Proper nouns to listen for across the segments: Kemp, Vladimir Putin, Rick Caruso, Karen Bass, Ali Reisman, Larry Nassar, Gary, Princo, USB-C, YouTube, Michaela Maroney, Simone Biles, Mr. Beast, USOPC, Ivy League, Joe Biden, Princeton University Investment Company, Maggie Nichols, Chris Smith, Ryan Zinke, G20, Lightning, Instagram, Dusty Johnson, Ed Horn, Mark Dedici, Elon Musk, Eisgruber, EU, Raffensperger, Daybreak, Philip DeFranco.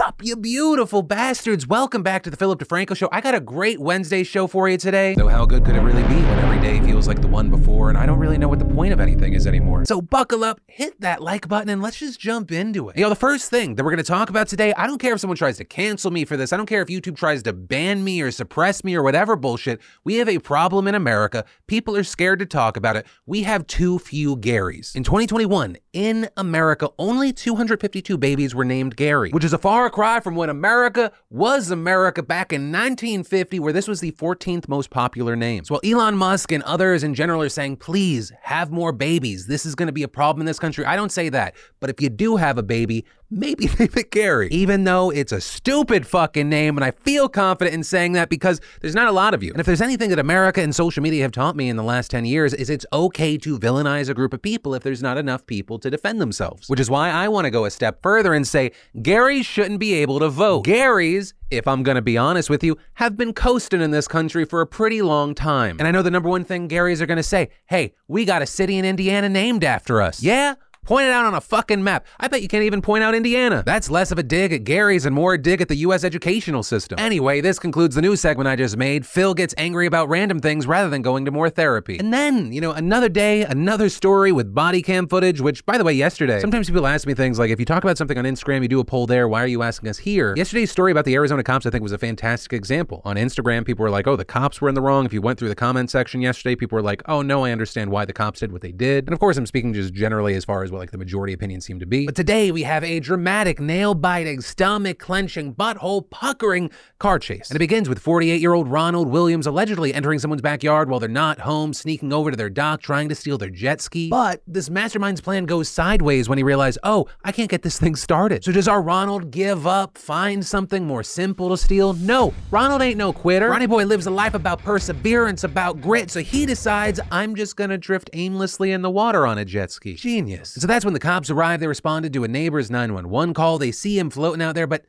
Sup, you beautiful bastards. Welcome back to the Philip DeFranco Show. I got a great Wednesday show for you today. So how good could it really be when every day feels like the one before and I don't really know what the point of anything is anymore? So buckle up, hit that like button, and let's just jump into it. You know, the first thing that we're gonna talk about today, I don't care if someone tries to cancel me for this, I don't care if YouTube tries to ban me or suppress me or whatever bullshit, we have a problem in America. People are scared to talk about it. We have too few Garys. In 2021, in America, only 252 babies were named Gary, which is a far cry from when America was America back in 1950, where this was the 14th most popular name. So while Elon Musk and others in general are saying, please have more babies, this is gonna be a problem in this country, I don't say that, but if you do have a baby, maybe name it Gary, even though it's a stupid fucking name. And I feel confident in saying that because there's not a lot of you. And if there's anything that America and social media have taught me in the last 10 years is it's okay to villainize a group of people if there's not enough people to defend themselves, which is why I want to go a step further and say, Garys shouldn't be able to vote. Garys, if I'm gonna be honest with you, have been coasting in this country for a pretty long time. And I know the number one thing Garys are gonna say, hey, we got a city in Indiana named after us. Yeah? Point it out on a fucking map. I bet you can't even point out Indiana. That's less of a dig at Garys and more a dig at the US educational system. Anyway, this concludes the news segment I just made. Phil gets angry about random things rather than going to more therapy. And then, you know, another day, another story with body cam footage, which, by the way, yesterday, sometimes people ask me things like, if you talk about something on Instagram, you do a poll there, why are you asking us here? Yesterday's story about the Arizona cops, I think, was a fantastic example. On Instagram, people were like, oh, the cops were in the wrong. If you went through the comment section yesterday, people were like, oh, no, I understand why the cops did what they did. And of course, I'm speaking just generally as far as what like the majority opinion seemed to be. But today we have a dramatic, nail-biting, stomach-clenching, butthole-puckering car chase. And it begins with 48-year-old Ronald Williams allegedly entering someone's backyard while they're not home, sneaking over to their dock, trying to steal their jet ski. But this mastermind's plan goes sideways when he realized, oh, I can't get this thing started. So does our Ronald give up, find something more simple to steal? No, Ronald ain't no quitter. Ronnie Boy lives a life about perseverance, about grit, so he decides, I'm just gonna drift aimlessly in the water on a jet ski. Genius. So that's when the cops arrived. They responded to a neighbor's 911 call. They see him floating out there, but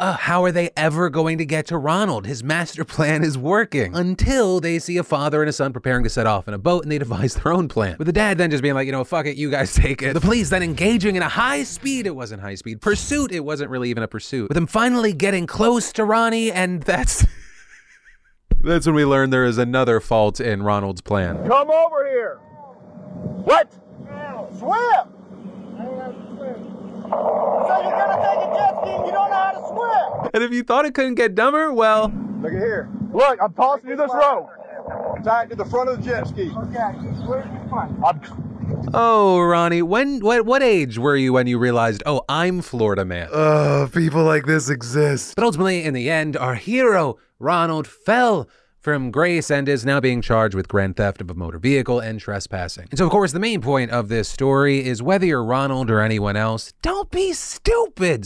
how are they ever going to get to Ronald? His master plan is working. Until they see a father and a son preparing to set off in a boat, and they devise their own plan. With the dad then just being like, you know, fuck it, you guys take it. The police then engaging in a high-speed pursuit. It wasn't really even a pursuit. With them finally getting close to Ronnie, and that's when we learn there is another fault in Ronald's plan. Come over here. What? Swim! I don't know how to swim. So you're gonna take a jet ski and you don't know how to swim! And if you thought it couldn't get dumber, well... Look at here. Look, I'm tossing you this rope. Tie it to the front of the jet ski. Okay, where's the front? Oh, Ronnie, what age were you when you realized, oh, I'm Florida man? People like this exist. But ultimately, in the end, our hero, Ronald, fell from grace and is now being charged with grand theft of a motor vehicle and trespassing. And so, of course, the main point of this story is whether you're Ronald or anyone else, don't be stupid.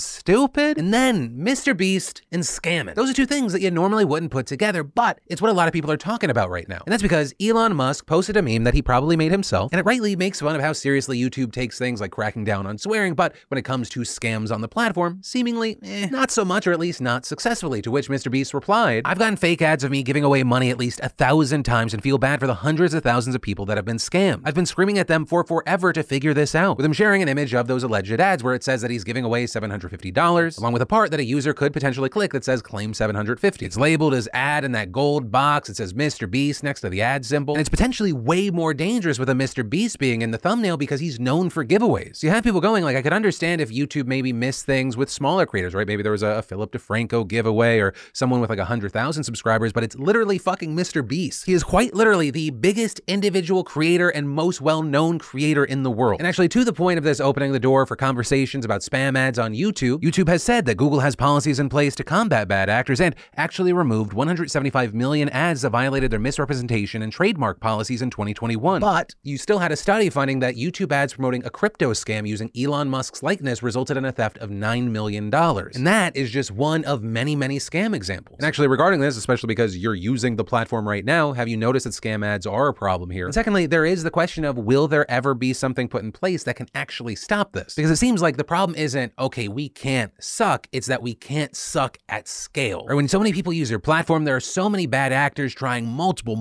And then Mr. Beast and scamming. Those are two things that you normally wouldn't put together, but it's what a lot of people are talking about right now. And that's because Elon Musk posted a meme that he probably made himself, and it rightly makes fun of how seriously YouTube takes things like cracking down on swearing, but when it comes to scams on the platform, seemingly, not so much, or at least not successfully, to which Mr. Beast replied, I've gotten fake ads of me giving away money at least 1,000 times and feel bad for the hundreds of thousands of people that have been scammed. I've been screaming at them for forever to figure this out. With him sharing an image of those alleged ads where it says that he's giving away $750, along with a part that a user could potentially click that says claim $750. It's labeled as ad in that gold box. It says Mr. Beast next to the ad symbol. And it's potentially way more dangerous with a Mr. Beast being in the thumbnail because he's known for giveaways. So you have people going like, I could understand if YouTube maybe missed things with smaller creators, right? Maybe there was a Philip DeFranco giveaway or someone with like 100,000 subscribers, but it's literally fucking Mr. Beast. He is quite literally the biggest individual creator and most well-known creator in the world. And actually, to the point of this opening the door for conversations about spam ads on YouTube, YouTube has said that Google has policies in place to combat bad actors and actually removed 175 million ads that violated their misrepresentation and trademark policies in 2021. But you still had a study finding that YouTube ads promoting a crypto scam using Elon Musk's likeness resulted in a theft of $9 million. And that is just one of many, many scam examples. And actually, regarding this, especially because you're using the platform right now, have you noticed that scam ads are a problem here? And secondly, there is the question of, will there ever be something put in place that can actually stop this? Because it seems like the problem isn't, okay, we can't suck, it's that we can't suck at scale. Or when so many people use your platform, there are so many bad actors trying multiple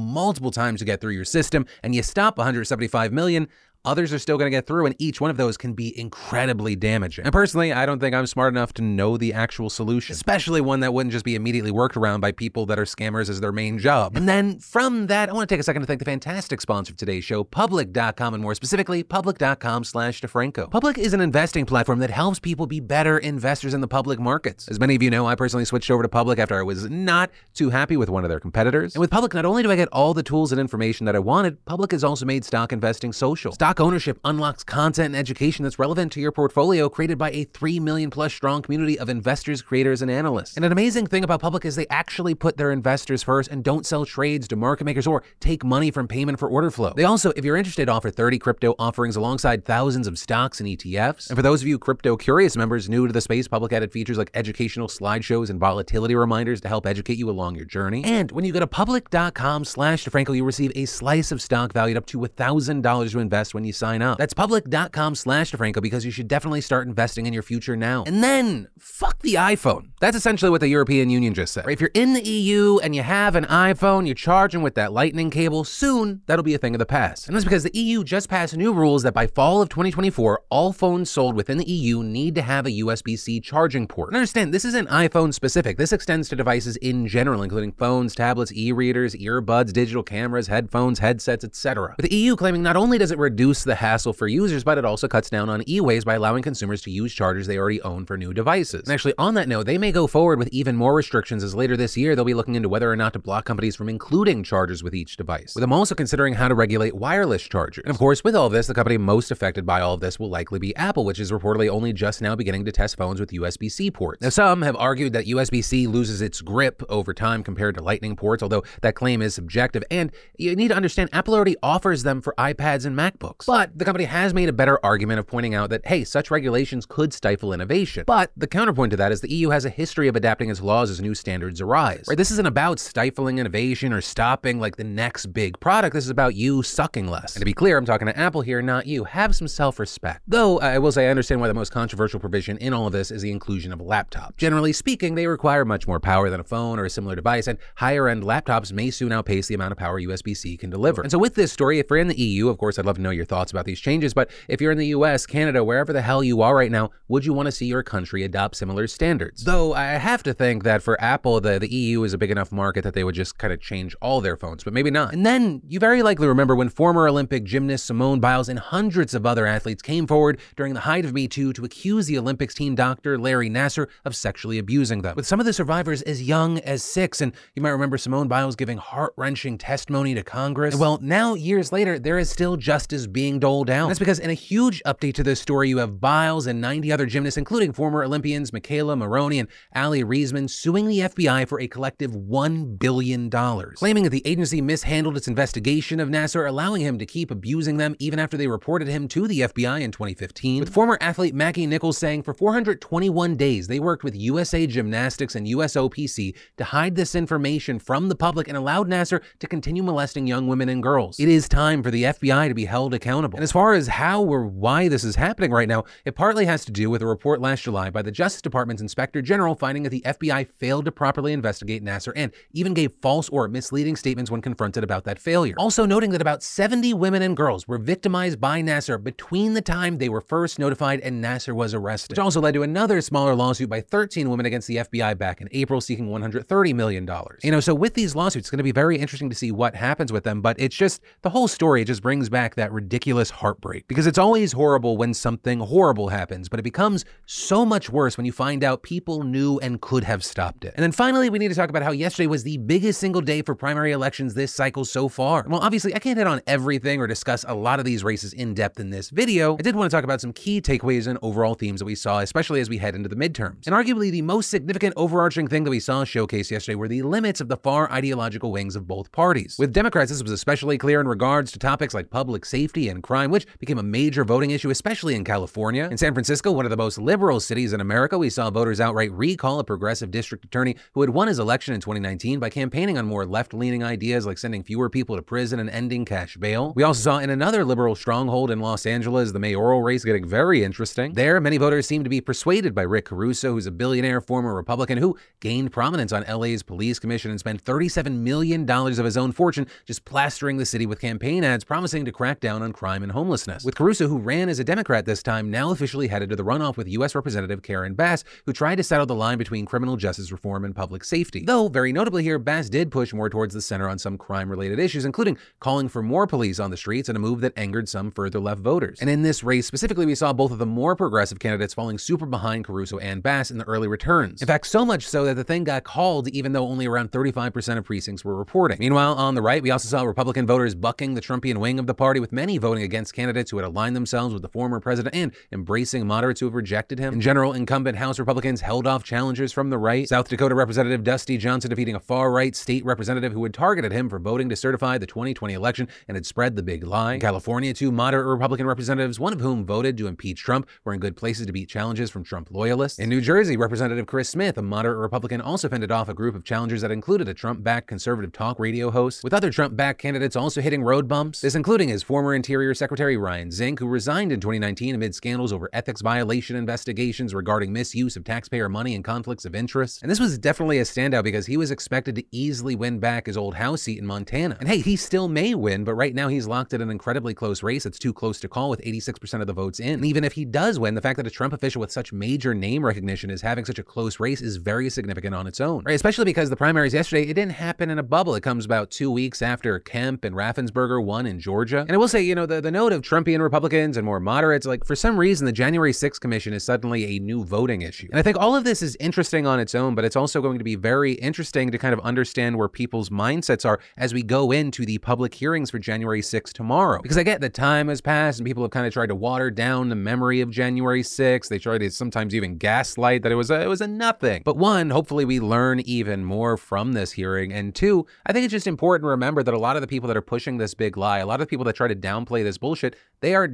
times to get through your system, and you stop 175 million, Others are still going to get through, and each one of those can be incredibly damaging. And personally, I don't think I'm smart enough to know the actual solution, especially one that wouldn't just be immediately worked around by people that are scammers as their main job. And then from that, I want to take a second to thank the fantastic sponsor of today's show, Public.com, and more specifically, Public.com/DeFranco. Public is an investing platform that helps people be better investors in the public markets. As many of you know, I personally switched over to Public after I was not too happy with one of their competitors. And with Public, not only do I get all the tools and information that I wanted, Public has also made stock investing social. Stock ownership unlocks content and education that's relevant to your portfolio, created by a 3 million plus strong community of investors, creators, and analysts. And an amazing thing about Public is they actually put their investors first and don't sell trades to market makers or take money from payment for order flow. They also, if you're interested, offer 30 crypto offerings alongside thousands of stocks and ETFs. And for those of you crypto curious members new to the space, Public added features like educational slideshows and volatility reminders to help educate you along your journey. And when you go to public.com/DeFranco, you receive a slice of stock valued up to $1,000 to invest when you sign up. That's public.com/DeFranco, because you should definitely start investing in your future now. And then, fuck the iPhone. That's essentially what the European Union just said. Right? If you're in the EU and you have an iPhone, you're charging with that Lightning cable, soon that'll be a thing of the past. And that's because the EU just passed new rules that by fall of 2024, all phones sold within the EU need to have a USB-C charging port. And understand, this isn't iPhone specific. This extends to devices in general, including phones, tablets, e-readers, earbuds, digital cameras, headphones, headsets, etc. With the EU claiming not only does it reduce the hassle for users, but it also cuts down on e-waste by allowing consumers to use chargers they already own for new devices. And actually, on that note, they may go forward with even more restrictions, as later this year they'll be looking into whether or not to block companies from including chargers with each device, with them also considering how to regulate wireless chargers. And of course, with all of this, the company most affected by all of this will likely be Apple, which is reportedly only just now beginning to test phones with USB-C ports. Now, some have argued that USB-C loses its grip over time compared to Lightning ports, although that claim is subjective, and you need to understand Apple already offers them for iPads and MacBooks. But the company has made a better argument of pointing out that, hey, such regulations could stifle innovation. But the counterpoint to that is the EU has a history of adapting its laws as new standards arise. Right? This isn't about stifling innovation or stopping like the next big product. This is about you sucking less. And to be clear, I'm talking to Apple here, not you. Have some self-respect. Though I will say I understand why the most controversial provision in all of this is the inclusion of a laptop. Generally speaking, they require much more power than a phone or a similar device, and higher-end laptops may soon outpace the amount of power USB-C can deliver. And so with this story, if you're in the EU, of course, I'd love to know your thoughts about these changes, but if you're in the US, Canada, wherever the hell you are right now, would you want to see your country adopt similar standards? Though I have to think that for Apple, the EU is a big enough market that they would just kind of change all their phones, but maybe not. And then you very likely remember when former Olympic gymnast Simone Biles and hundreds of other athletes came forward during the height of Me Too to accuse the Olympics team doctor Larry Nassar of sexually abusing them, with some of the survivors as young as 6. And you might remember Simone Biles giving heart-wrenching testimony to Congress. And well, now years later, there is still justice being doled out. And that's because in a huge update to this story, you have Biles and 90 other gymnasts, including former Olympians Michaela Maroney and Ali Reisman, suing the FBI for a collective $1 billion, claiming that the agency mishandled its investigation of Nassar, allowing him to keep abusing them even after they reported him to the FBI in 2015, with former athlete Maggie Nichols saying for 421 days they worked with USA Gymnastics and USOPC to hide this information from the public and allowed Nassar to continue molesting young women and girls. It is time for the FBI to be held accountable. And as far as how or why this is happening right now, it partly has to do with a report last July by the Justice Department's Inspector General finding that the FBI failed to properly investigate Nassar and even gave false or misleading statements when confronted about that failure. Also noting that about 70 women and girls were victimized by Nassar between the time they were first notified and Nassar was arrested, which also led to another smaller lawsuit by 13 women against the FBI back in April, seeking $130 million. You know, so with these lawsuits, it's going to be very interesting to see what happens with them, but it's just, the whole story just brings back that ridiculous heartbreak, because it's always horrible when something horrible happens, but it becomes so much worse when you find out people knew and could have stopped it. And then finally, we need to talk about how yesterday was the biggest single day for primary elections this cycle so far. And while obviously I can't hit on everything or discuss a lot of these races in depth in this video, I did want to talk about some key takeaways and overall themes that we saw, especially as we head into the midterms. And arguably the most significant overarching thing that we saw showcased yesterday were the limits of the far ideological wings of both parties. With Democrats, this was especially clear in regards to topics like public safety and crime, which became a major voting issue, especially in California. In San Francisco, one of the most liberal cities in America, we saw voters outright recall a progressive district attorney who had won his election in 2019 by campaigning on more left-leaning ideas like sending fewer people to prison and ending cash bail. We also saw in another liberal stronghold in Los Angeles, the mayoral race getting very interesting. There, many voters seemed to be persuaded by Rick Caruso, who's a billionaire former Republican who gained prominence on LA's police commission and spent $37 million of his own fortune just plastering the city with campaign ads promising to crack down on crime and homelessness. With Caruso, who ran as a Democrat this time, now officially headed to the runoff with U.S. Representative Karen Bass, who tried to settle the line between criminal justice reform and public safety. Though, very notably here, Bass did push more towards the center on some crime-related issues, including calling for more police on the streets, and a move that angered some further left voters. And in this race specifically, we saw both of the more progressive candidates falling super behind Caruso and Bass in the early returns. In fact, so much so that the thing got called even though only around 35% of precincts were reporting. Meanwhile, on the right, we also saw Republican voters bucking the Trumpian wing of the party, with many voting against candidates who had aligned themselves with the former president and embracing moderates who have rejected him. In general, incumbent House Republicans held off challengers from the right, South Dakota Representative Dusty Johnson defeating a far-right state representative who had targeted him for voting to certify the 2020 election and had spread the big lie. In California, two moderate Republican representatives, one of whom voted to impeach Trump, were in good places to beat challenges from Trump loyalists. In New Jersey, Representative Chris Smith, a moderate Republican, also fended off a group of challengers that included a Trump-backed conservative talk radio host, with other Trump-backed candidates also hitting road bumps, this including his former Interior Secretary Ryan Zinke, who resigned in 2019 amid scandals over ethics violation investigations regarding misuse of taxpayer money and conflicts of interest. And this was definitely a standout because he was expected to easily win back his old House seat in Montana. And hey, he still may win, but right now he's locked in an incredibly close race that's too close to call, with 86% of the votes in. And even if he does win, the fact that a Trump official with such major name recognition is having such a close race is very significant on its own, right? Especially because the primaries yesterday, it didn't happen in a bubble. It comes about 2 weeks after Kemp and Raffensperger won in Georgia. And I will say, you know, the note of Trumpian Republicans and more moderates, like for some reason, the January 6th Commission is suddenly a new voting issue. And I think all of this is interesting on its own, but it's also going to be very interesting to kind of understand where people's mindsets are as we go into the public hearings for January 6th tomorrow. Because I get the time has passed and people have kind of tried to water down the memory of January 6th. They tried to sometimes even gaslight that it was a nothing. But one, hopefully we learn even more from this hearing. And two, I think it's just important to remember that a lot of the people that are pushing this big lie, a lot of the people that try to downplay this bullshit, they're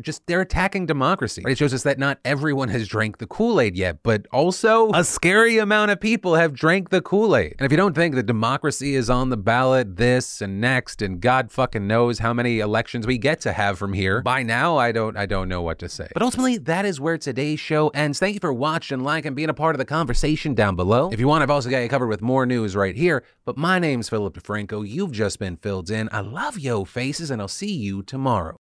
attacking democracy. Right? It shows us that not everyone has drank the Kool-Aid yet, but also a scary amount of people have drank the Kool-Aid. And if you don't think that democracy is on the ballot this and next, and God fucking knows how many elections we get to have from here, by now, I don't know what to say. But ultimately, that is where today's show ends. Thank you for watching, like, and being a part of the conversation down below. If you want, I've also got you covered with more news right here, but my name's Philip DeFranco. You've just been filled in. I love yo faces, and I'll see you tomorrow.